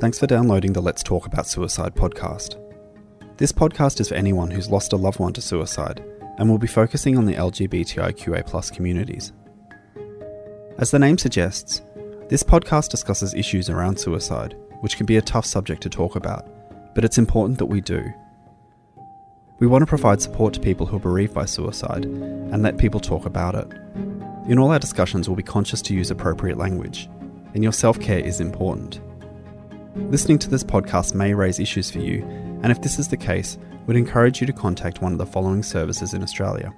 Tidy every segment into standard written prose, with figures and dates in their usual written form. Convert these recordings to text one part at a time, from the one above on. Thanks for downloading the Let's Talk About Suicide podcast. This podcast is for anyone who's lost a loved one to suicide, and will be focusing on the LGBTIQA+ communities. As the name suggests, this podcast discusses issues around suicide, which can be a tough subject to talk about, but it's important that we do. We want to provide support to people who are bereaved by suicide, and let people talk about it. In all our discussions, we'll be conscious to use appropriate language, and your self-care is important. Listening to this podcast may raise issues for you, and if this is the case, we'd encourage you to contact one of the following services in Australia.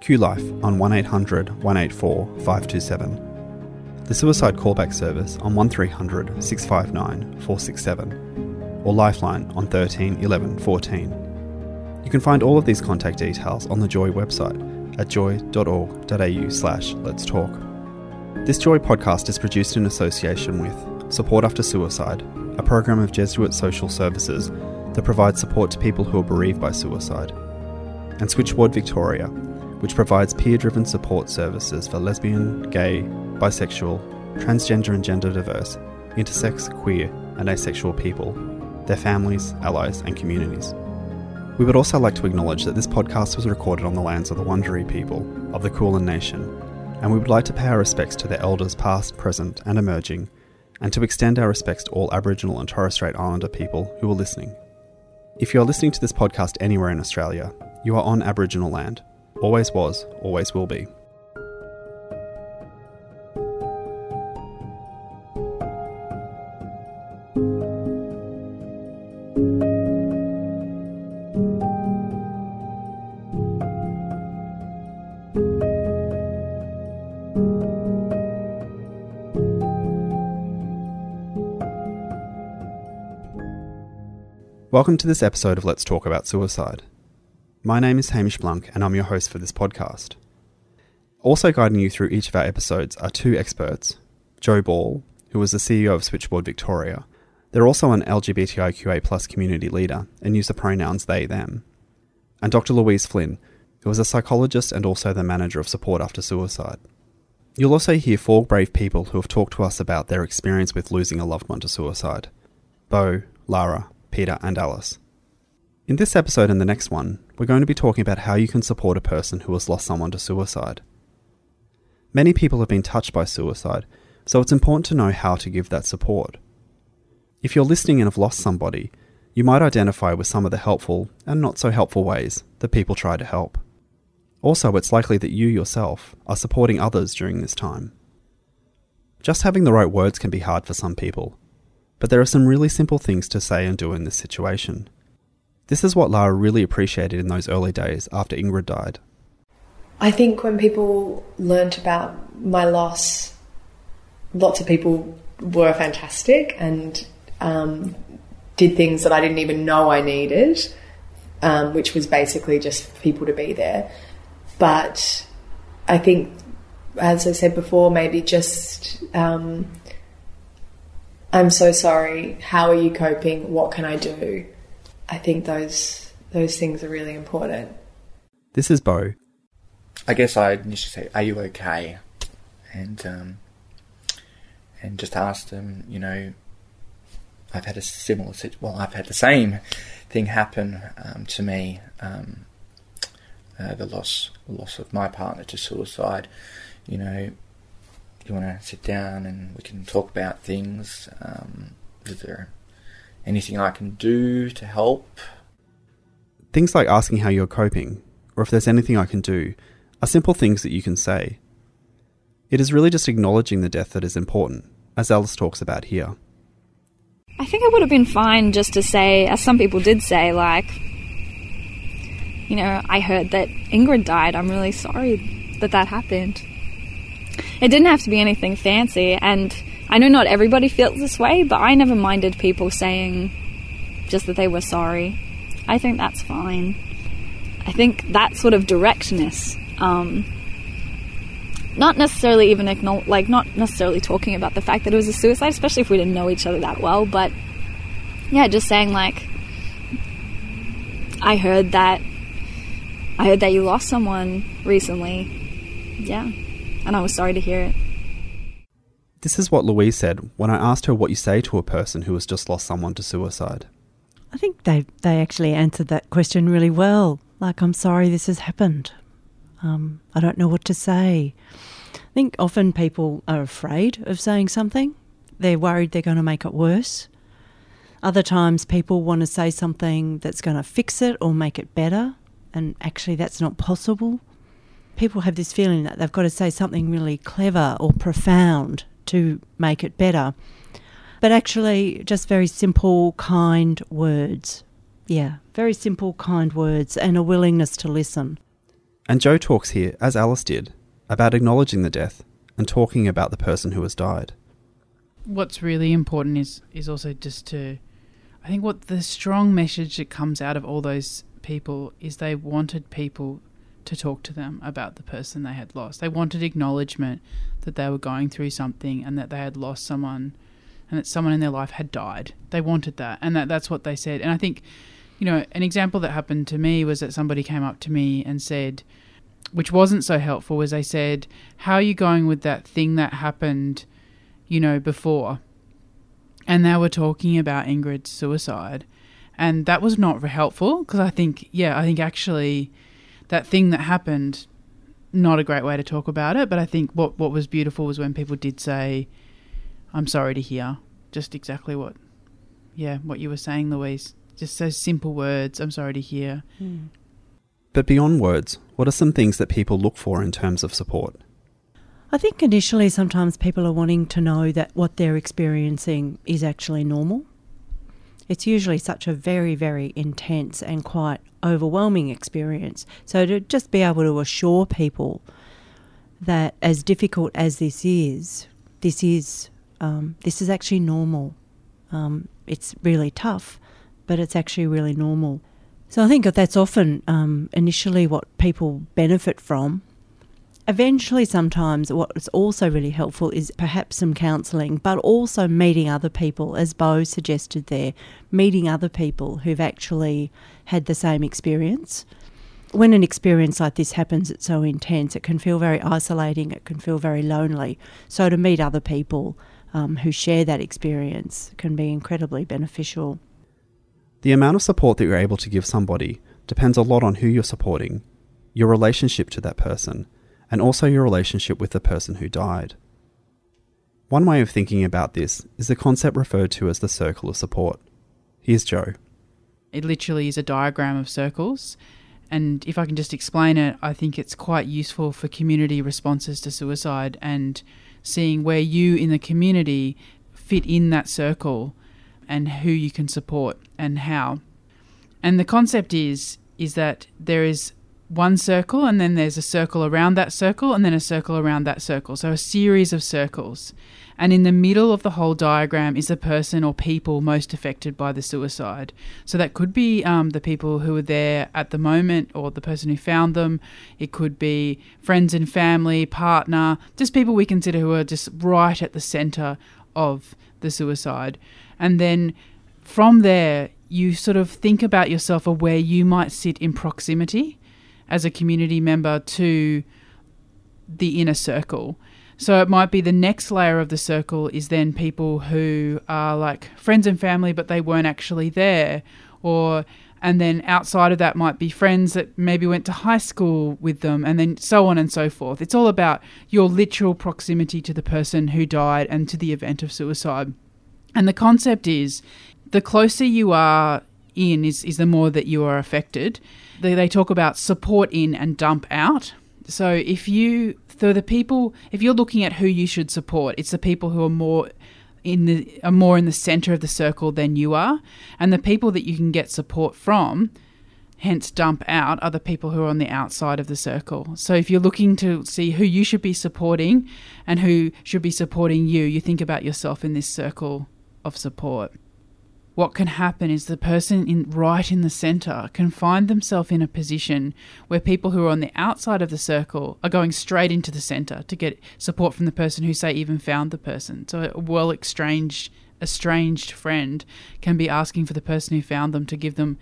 QLife on 1800 184 527. The Suicide Callback Service on 1300 659 467. Or Lifeline on 13 11 14. You can find all of these contact details on the Joy website at joy.org.au/letstalk. This Joy podcast is produced in association with Support After Suicide, a program of Jesuit Social Services that provides support to people who are bereaved by suicide, and Switchboard Victoria, which provides peer-driven support services for lesbian, gay, bisexual, transgender and gender diverse, intersex, queer and asexual people, their families, allies and communities. We would also like to acknowledge that this podcast was recorded on the lands of the Wurundjeri people of the Kulin Nation, and we would like to pay our respects to their elders past, present and emerging, and to extend our respects to all Aboriginal and Torres Strait Islander people who are listening. If you are listening to this podcast anywhere in Australia, you are on Aboriginal land. Always was, always will be. Welcome to this episode of Let's Talk About Suicide. My name is Hamish Blunk and I'm your host for this podcast. Also guiding you through each of our episodes are two experts, Joe Ball, who was the CEO of Switchboard Victoria. They're also an LGBTIQA+ community leader and use the pronouns they, them. And Dr. Louise Flynn, who is a psychologist and also the manager of Support After Suicide. You'll also hear four brave people who have talked to us about their experience with losing a loved one to suicide. Beau, Lara, Peter and Alice. In this episode and the next one, we're going to be talking about how you can support a person who has lost someone to suicide. Many people have been touched by suicide, so it's important to know how to give that support. If you're listening and have lost somebody, you might identify with some of the helpful and not so helpful ways that people try to help. Also, it's likely that you yourself are supporting others during this time. Just having the right words can be hard for some people, but there are some really simple things to say and do in this situation. This is what Lara really appreciated in those early days after Ingrid died. I think when people learnt about my loss, lots of people were fantastic and did things that I didn't even know I needed, which was basically just for people to be there. But I think, as I said before, maybe just... I'm so sorry, how are you coping, what can I do? I think those things are really important. This is Beau. I guess I initially say, are you okay? And just ask them, you know, I've had the same thing happen to me, the loss of my partner to suicide, you know, you want to sit down and we can talk about things. Is there anything I can do to help? Things like asking how you're coping, or if there's anything I can do, are simple things that you can say. It is really just acknowledging the death that is important, as Alice talks about here. I think it would have been fine just to say, as some people did say, like, you know, I heard that Ingrid died. I'm really sorry that happened. It didn't have to be anything fancy, and I know not everybody feels this way, but I never minded people saying just that they were sorry. I think that's fine. I think that sort of directness, not necessarily even not necessarily talking about the fact that it was a suicide, especially if we didn't know each other that well, but yeah, just saying like, I heard that you lost someone recently. Yeah. And I was sorry to hear it. This is what Louise said when I asked her what you say to a person who has just lost someone to suicide. I think they actually answered that question really well. Like, I'm sorry this has happened. I don't know what to say. I think often people are afraid of saying something. They're worried they're going to make it worse. Other times people want to say something that's going to fix it or make it better, and actually that's not possible. People have this feeling that they've got to say something really clever or profound to make it better. But actually just very simple, kind words. Yeah, very simple, kind words and a willingness to listen. And Joe talks here, as Alice did, about acknowledging the death and talking about the person who has died. What's really important is also just to, I think what the strong message that comes out of all those people is they wanted people to talk to them about the person they had lost. They wanted acknowledgement that they were going through something and that they had lost someone and that someone in their life had died. They wanted that, and that's what they said. And I think, you know, an example that happened to me was that somebody came up to me and said, which wasn't so helpful, was they said, how are you going with that thing that happened, you know, before? And they were talking about Ingrid's suicide. And that was not helpful because I think actually that thing that happened, not a great way to talk about it. But I think what was beautiful was when people did say, I'm sorry to hear, just exactly what you were saying, Louise. Just those simple words, I'm sorry to hear. Mm. But beyond words, what are some things that people look for in terms of support? I think initially sometimes people are wanting to know that what they're experiencing is actually normal. It's usually such a very, very intense and quite overwhelming experience. So to just be able to assure people that as difficult as this is actually normal. It's really tough, but it's actually really normal. So I think that's often initially what people benefit from. Eventually, sometimes what's also really helpful is perhaps some counselling, but also meeting other people, as Beau suggested there, meeting other people who've actually had the same experience. When an experience like this happens, it's so intense, it can feel very isolating, it can feel very lonely. So to meet other people who share that experience can be incredibly beneficial. The amount of support that you're able to give somebody depends a lot on who you're supporting, your relationship to that person, and also your relationship with the person who died. One way of thinking about this is the concept referred to as the circle of support. Here's Joe. It literally is a diagram of circles, and if I can just explain it, I think it's quite useful for community responses to suicide and seeing where you in the community fit in that circle and who you can support and how. And the concept is that there is one circle, and then there's a circle around that circle, and then a circle around that circle. So a series of circles. And in the middle of the whole diagram is the person or people most affected by the suicide. So that could be the people who are there at the moment or the person who found them. It could be friends and family, partner, just people we consider who are just right at the centre of the suicide. And then from there, you sort of think about yourself or where you might sit in proximity as a community member to the inner circle. So it might be the next layer of the circle is then people who are like friends and family, but they weren't actually there. And then outside of that might be friends that maybe went to high school with them, and then so on and so forth. It's all about your literal proximity to the person who died and to the event of suicide. And the concept is the closer you are in is the more that you are affected. They talk about support in and dump out. So if you're looking at who you should support, it's the people who are more in the center of the circle than you are, and the people that you can get support from hence dump out other people who are on the outside of the circle. So if you're looking to see who you should be supporting and who should be supporting you, you think about yourself in this circle of support. What can happen is the person right in the centre can find themselves in a position where people who are on the outside of the circle are going straight into the centre to get support from the person who, say, even found the person. So a estranged friend can be asking for the person who found them to give them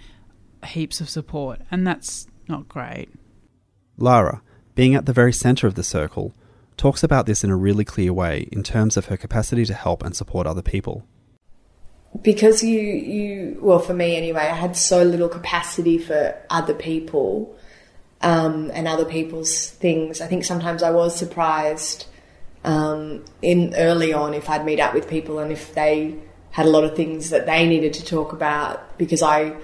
heaps of support, and that's not great. Lara, being at the very centre of the circle, talks about this in a really clear way in terms of her capacity to help and support other people. Because well, for me anyway, I had so little capacity for other people and other people's things. I think sometimes I was surprised in early on if I'd meet up with people and if they had a lot of things that they needed to talk about, because I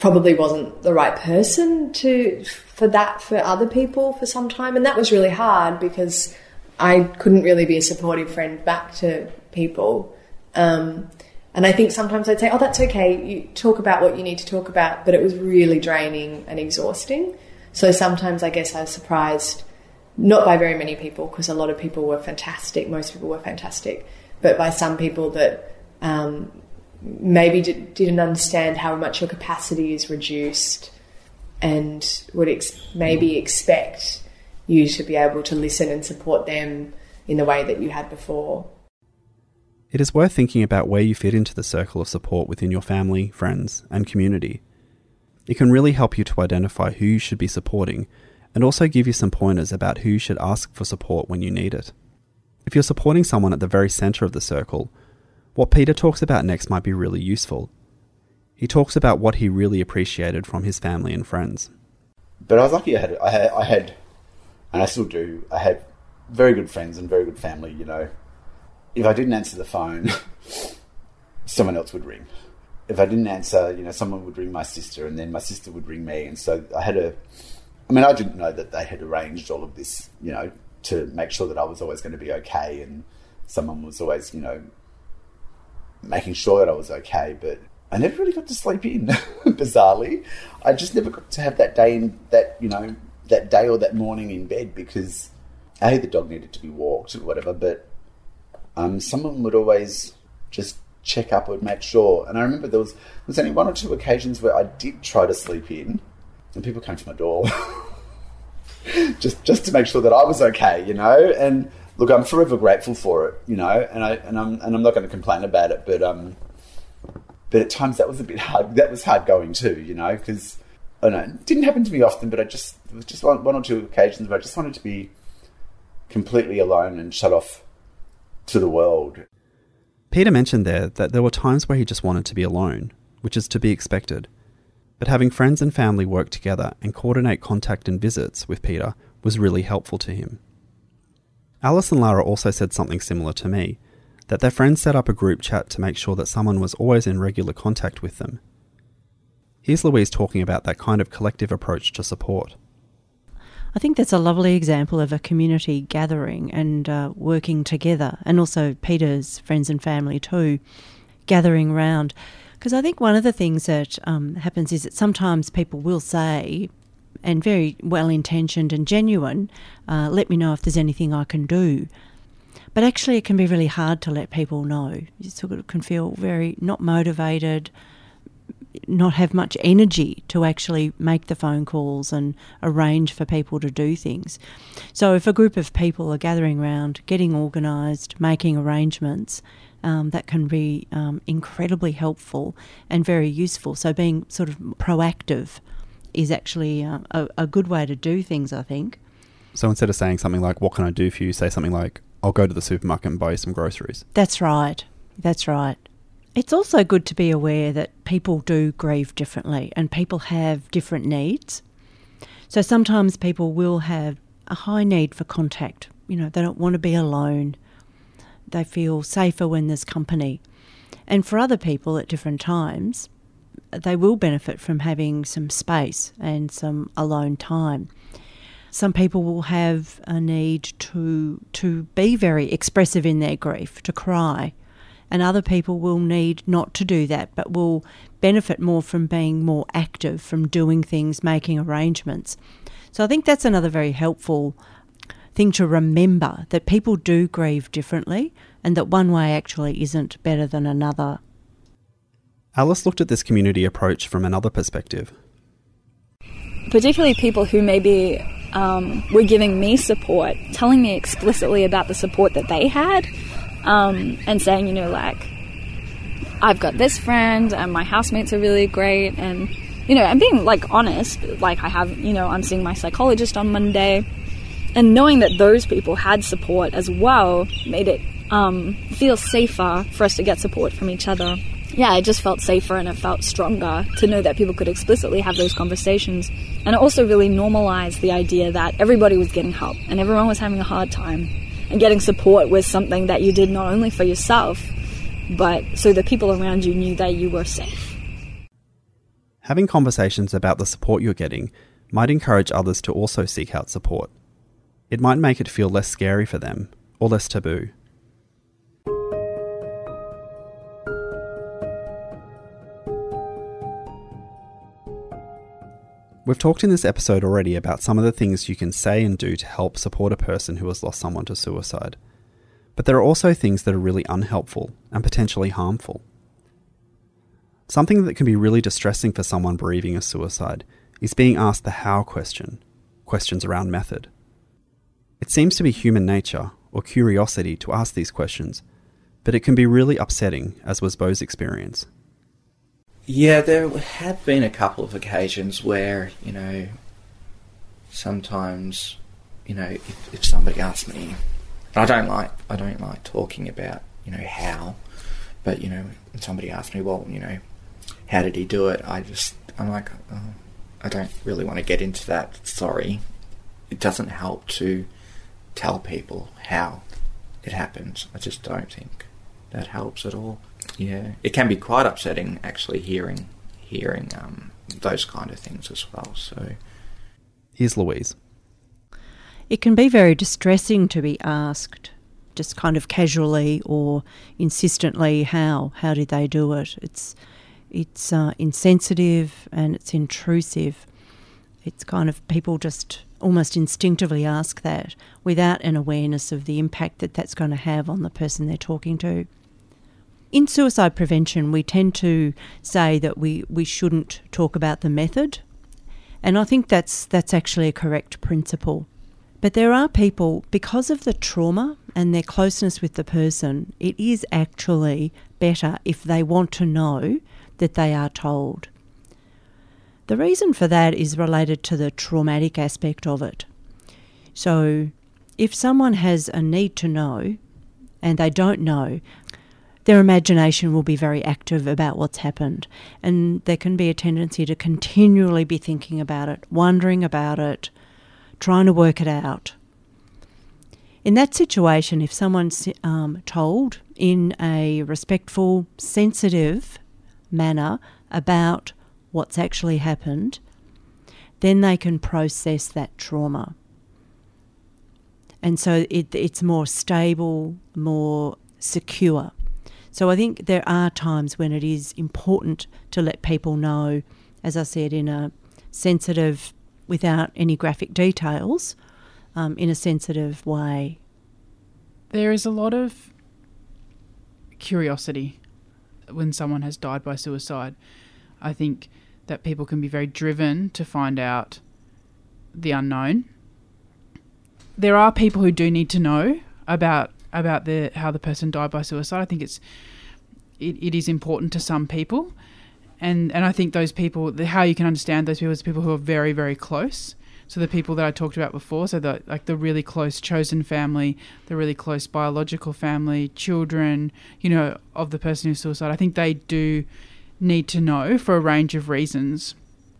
probably wasn't the right person for other people for some time. And that was really hard because I couldn't really be a supportive friend back to people. And I think sometimes I'd say, oh, that's okay, you talk about what you need to talk about, but it was really draining and exhausting. So sometimes I guess I was surprised, not by very many people, because a lot of people were fantastic, most people were fantastic, but by some people that maybe didn't understand how much your capacity is reduced and would maybe expect you to be able to listen and support them in the way that you had before. It is worth thinking about where you fit into the circle of support within your family, friends, and community. It can really help you to identify who you should be supporting and also give you some pointers about who you should ask for support when you need it. If you're supporting someone at the very centre of the circle, what Peter talks about next might be really useful. He talks about what he really appreciated from his family and friends. But I was lucky I had, and I still do, I had very good friends and very good family, you know. If I didn't answer the phone, someone else would ring. If I didn't answer, you know, someone would ring my sister, and then my sister would ring me. And so I didn't know that they had arranged all of this, you know, to make sure that I was always going to be okay, and someone was always, you know, making sure that I was okay. But I never really got to sleep in, bizarrely. I just never got to have that day or that morning in bed because, A, the dog needed to be walked or whatever, but someone would always just check up and make sure. And I remember there was only one or two occasions where I did try to sleep in and people came to my door just to make sure that I was okay, you know. And look, I'm forever grateful for it, you know, and I'm not going to complain about it, but at times that was a bit hard. That was hard going too, you know, because I don't know, it didn't happen to me often, but it was just one or two occasions where I just wanted to be completely alone and shut off to the world. Peter mentioned there that there were times where he just wanted to be alone, which is to be expected. But having friends and family work together and coordinate contact and visits with Peter was really helpful to him. Alice and Lara also said something similar to me, that their friends set up a group chat to make sure that someone was always in regular contact with them. Here's Louise talking about that kind of collective approach to support. I think that's a lovely example of a community gathering and working together, and also Peter's friends and family too, gathering round. Because I think one of the things that happens is that sometimes people will say, and very well-intentioned and genuine, let me know if there's anything I can do. But actually it can be really hard to let people know. You sort of can feel very not motivated, not have much energy to actually make the phone calls and arrange for people to do things. So if a group of people are gathering around, getting organised, making arrangements, that can be incredibly helpful and very useful. So being sort of proactive is actually a good way to do things, I think. So instead of saying something like, what can I do for you, say something like, I'll go to the supermarket and buy you some groceries. That's right. It's also good to be aware that people do grieve differently and people have different needs. So sometimes people will have a high need for contact. You know, they don't want to be alone. They feel safer when there's company. And for other people at different times, they will benefit from having some space and some alone time. Some people will have a need to be very expressive in their grief, to cry, and other people will need not to do that but will benefit more from being more active, from doing things, making arrangements. So I think that's another very helpful thing to remember, that people do grieve differently and that one way actually isn't better than another. Alice looked at this community approach from another perspective. Particularly people who maybe were giving me support, telling me explicitly about the support that they had, and saying, you know, like, I've got this friend and my housemates are really great, and, you know, and being, like, honest, like, I have, you know, I'm seeing my psychologist on Monday, and knowing that those people had support as well made it feel safer for us to get support from each other. Yeah, it just felt safer and it felt stronger to know that people could explicitly have those conversations. And it also really normalised the idea that everybody was getting help and everyone was having a hard time. And getting support was something that you did not only for yourself, but so the people around you knew that you were safe. Having conversations about the support you're getting might encourage others to also seek out support. It might make it feel less scary for them, or less taboo. We've talked in this episode already about some of the things you can say and do to help support a person who has lost someone to suicide. But there are also things that are really unhelpful and potentially harmful. Something that can be really distressing for someone bereaving a suicide is being asked the how question, questions around method. It seems to be human nature or curiosity to ask these questions, but it can be really upsetting, as was Beau's experience. Yeah, there have been a couple of occasions where, you know, sometimes, you know, if somebody asks me, and I don't like talking about, you know, how, but, you know, when somebody asks me, well, you know, how did he do it? I'm like, oh, I don't really want to get into that, sorry. It doesn't help to tell people how it happens. I just don't think that helps at all. Yeah, it can be quite upsetting actually hearing those kind of things as well. So, here's Louise. It can be very distressing to be asked, just kind of casually or insistently, how did they do it? It's insensitive and it's intrusive. It's kind of people just almost instinctively ask that without an awareness of the impact that that's going to have on the person they're talking to. In suicide prevention, we tend to say that we shouldn't talk about the method, and I think that's actually a correct principle. But there are people, because of the trauma and their closeness with the person, it is actually better if they want to know that they are told. The reason for that is related to the traumatic aspect of it. So if someone has a need to know and they don't know, their imagination will be very active about what's happened, and there can be a tendency to continually be thinking about it, wondering about it, trying to work it out. In that situation, if someone's told in a respectful, sensitive manner about what's actually happened, then they can process that trauma. And so it's more stable, more secure. So I think there are times when it is important to let people know, as I said, in a sensitive, without any graphic details, in a sensitive way. There is a lot of curiosity when someone has died by suicide. I think that people can be very driven to find out the unknown. There are people who do need to know about how the person died by suicide. I think it is important to some people, and I think those people, how you can understand those people is people who are very, very close. So the people that I talked about before, so the really close chosen family, the really close biological family, children, you know, of the person who's suicide. I think they do need to know for a range of reasons.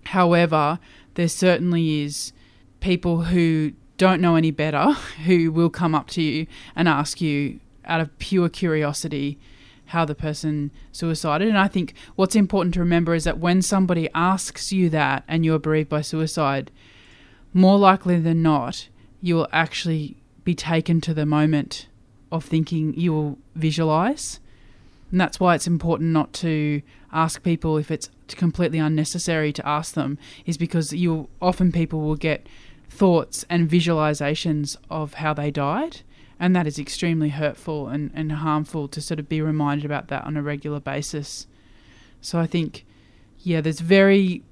However, there certainly is people who don't know any better, who will come up to you and ask you out of pure curiosity how the person suicided. And I think what's important to remember is that when somebody asks you that and you're bereaved by suicide, more likely than not, you will actually be taken to the moment of thinking, you will visualise And that's why it's important not to ask people if it's completely unnecessary to ask them, is because you'll often people will get thoughts and visualizations of how they died. And that is extremely hurtful and harmful to sort of be reminded about that on a regular basis. So I think, yeah, there's very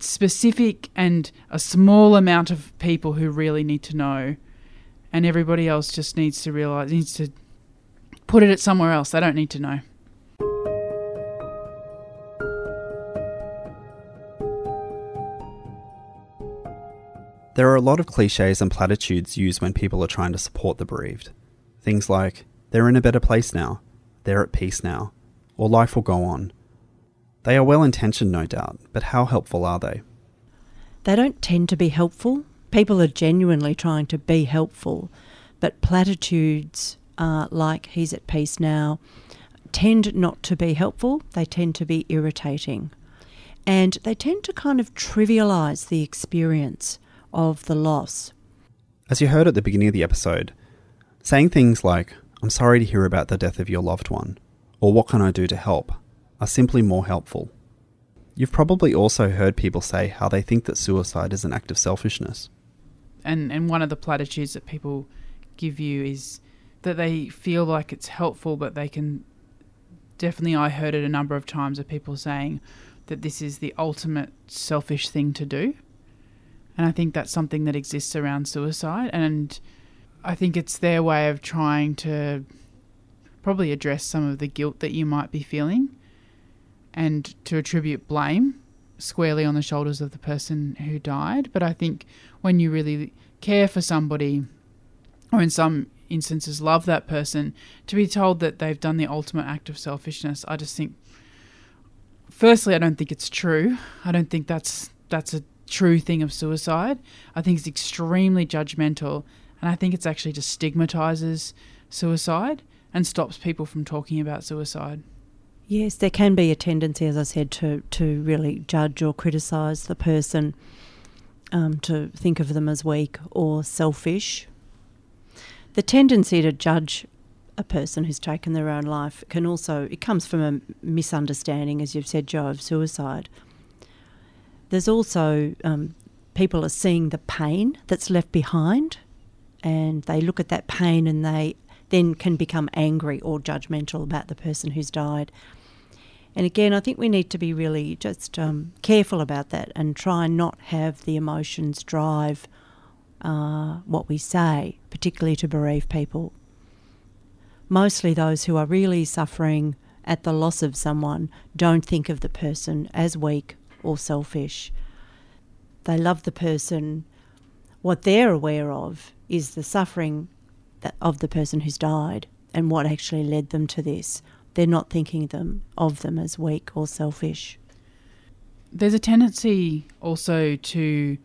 specific and a small amount of people who really need to know, and everybody else just needs to realise, needs to put it somewhere else. They don't need to know. There are a lot of cliches and platitudes used when people are trying to support the bereaved. Things like, they're in a better place now, they're at peace now, or life will go on. They are well-intentioned, no doubt, but how helpful are they? They don't tend to be helpful. People are genuinely trying to be helpful, but platitudes like he's at peace now tend not to be helpful. They tend to be irritating, and they tend to kind of trivialise the experience of the loss. As you heard at the beginning of the episode, saying things like, I'm sorry to hear about the death of your loved one, or what can I do to help, are simply more helpful. You've probably also heard people say how they think that suicide is an act of selfishness. And one of the platitudes that people give you is that they feel like it's helpful, but they can definitely, I heard it a number of times of people saying that this is the ultimate selfish thing to do. And I think that's something that exists around suicide. And I think it's their way of trying to probably address some of the guilt that you might be feeling, and to attribute blame squarely on the shoulders of the person who died. But I think when you really care for somebody, or in some instances love that person, to be told that they've done the ultimate act of selfishness, I just think, firstly, I don't think it's true. I don't think that's a true thing of suicide. I think it's extremely judgmental, and I think it's actually just stigmatizes suicide and stops people from talking about suicide. Yes, there can be a tendency, as I said, to really judge or criticise the person, to think of them as weak or selfish. The tendency to judge a person who's taken their own life can also, it comes from a misunderstanding, as you've said, Joe, of suicide. There's also, people are seeing the pain that's left behind, and they look at that pain and they then can become angry or judgmental about the person who's died. And again, I think we need to be really just careful about that, and try and not have the emotions drive what we say, particularly to bereaved people. Mostly those who are really suffering at the loss of someone don't think of the person as weak or selfish. They love the person. What they're aware of is the suffering of the person who's died and what actually led them to this. They're not thinking of them as weak or selfish. There's a tendency also to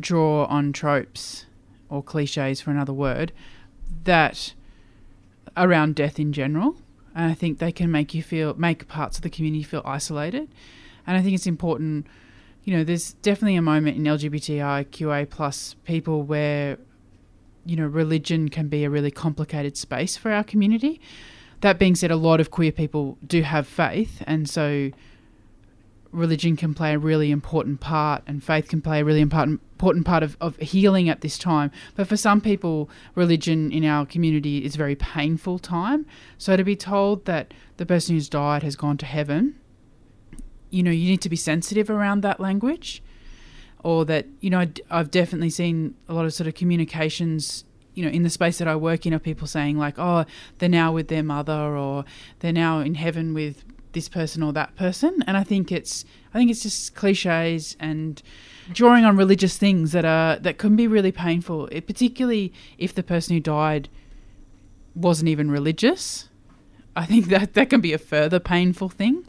draw on tropes, or cliches for another word, that around death in general, and I think they can make parts of the community feel isolated. And I think it's important, you know, there's definitely a moment in LGBTIQA plus people where, you know, religion can be a really complicated space for our community. That being said, a lot of queer people do have faith, and so religion can play a really important part, and faith can play a really important part of healing at this time. But for some people, religion in our community is a very painful time. So to be told that the person who's died has gone to heaven, you know, you need to be sensitive around that language. Or that, you know, I've definitely seen a lot of sort of communications, you know, in the space that I work in, of people saying like, oh, they're now with their mother, or they're now in heaven with this person or that person. And I think it's just cliches and drawing on religious things that can be really painful, particularly if the person who died wasn't even religious. I think that can be a further painful thing.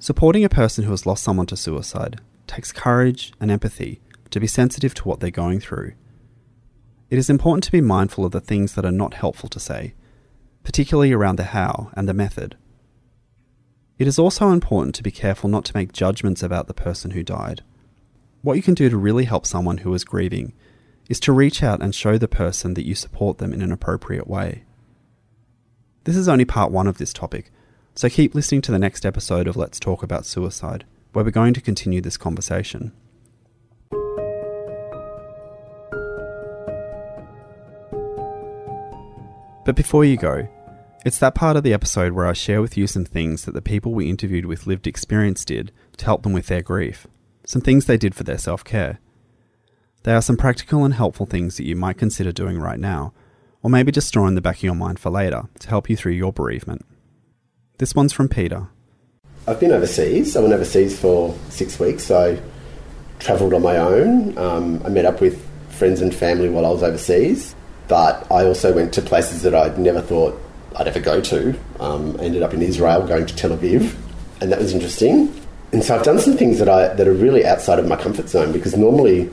Supporting a person who has lost someone to suicide takes courage and empathy to be sensitive to what they're going through. It is important to be mindful of the things that are not helpful to say, particularly around the how and the method. It is also important to be careful not to make judgments about the person who died. What you can do to really help someone who is grieving is to reach out and show the person that you support them in an appropriate way. This is only part one of this topic, so keep listening to the next episode of Let's Talk About Suicide, where we're going to continue this conversation. But before you go, it's that part of the episode where I share with you some things that the people we interviewed with lived experience did to help them with their grief, some things they did for their self-care. They are some practical and helpful things that you might consider doing right now, or maybe just store in the back of your mind for later to help you through your bereavement. This one's from Peter. I've been overseas. I went overseas for 6 weeks. I travelled on my own. I met up with friends and family while I was overseas, but I also went to places that I'd never thought I'd ever go to. I ended up in Israel, going to Tel Aviv, and that was interesting. And so I've done some things that are really outside of my comfort zone, because normally,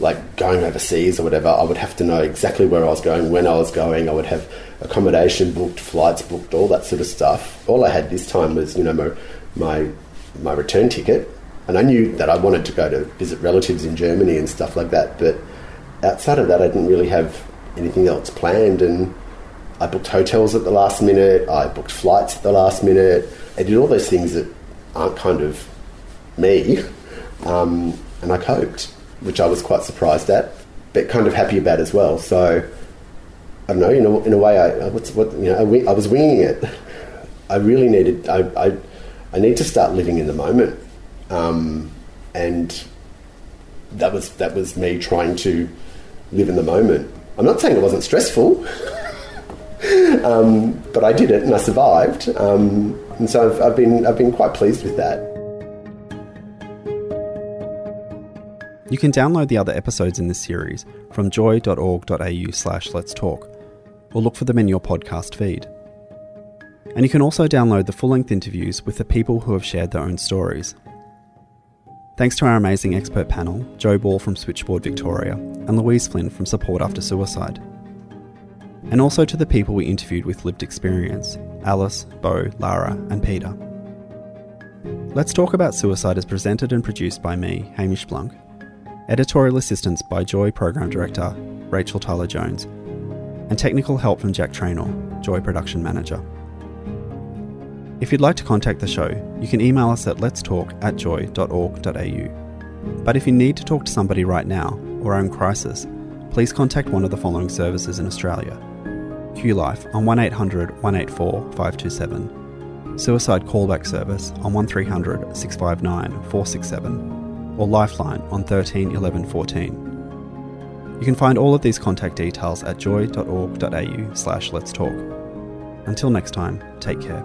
like going overseas or whatever, I would have to know exactly where I was going, when I was going. I would have accommodation booked, flights booked, all that sort of stuff. All I had this time was, my return ticket, and I knew that I wanted to go to visit relatives in Germany and stuff like that. But outside of that, I didn't really have anything else planned, and I booked hotels at the last minute. I booked flights at the last minute. I did all those things that aren't kind of me, and I coped, which I was quite surprised at, but kind of happy about as well. So, I don't know, in a way, I was winging it. I really needed, I need to start living in the moment. And that was me trying to live in the moment. I'm not saying it wasn't stressful, but I did it and I survived. And so I've been quite pleased with that. You can download the other episodes in this series from joy.org.au/letstalk, or look for them in your podcast feed. And you can also download the full-length interviews with the people who have shared their own stories. Thanks to our amazing expert panel, Joe Ball from Switchboard Victoria and Louise Flynn from Support After Suicide. And also to the people we interviewed with lived experience, Alice, Beau, Lara and Peter. Let's Talk About Suicide is presented and produced by me, Hamish Blunk. Editorial assistance by Joy Program Director, Rachel Tyler-Jones, and technical help from Jack Traynor, Joy Production Manager. If you'd like to contact the show, you can email us at letstalk@joy.org.au. But if you need to talk to somebody right now or are in crisis, please contact one of the following services in Australia. QLife on 1800 184 527, Suicide Callback Service on 1300 659 467, or Lifeline on 13 11 14. You can find all of these contact details at joy.org.au/letstalk. Until next time, take care.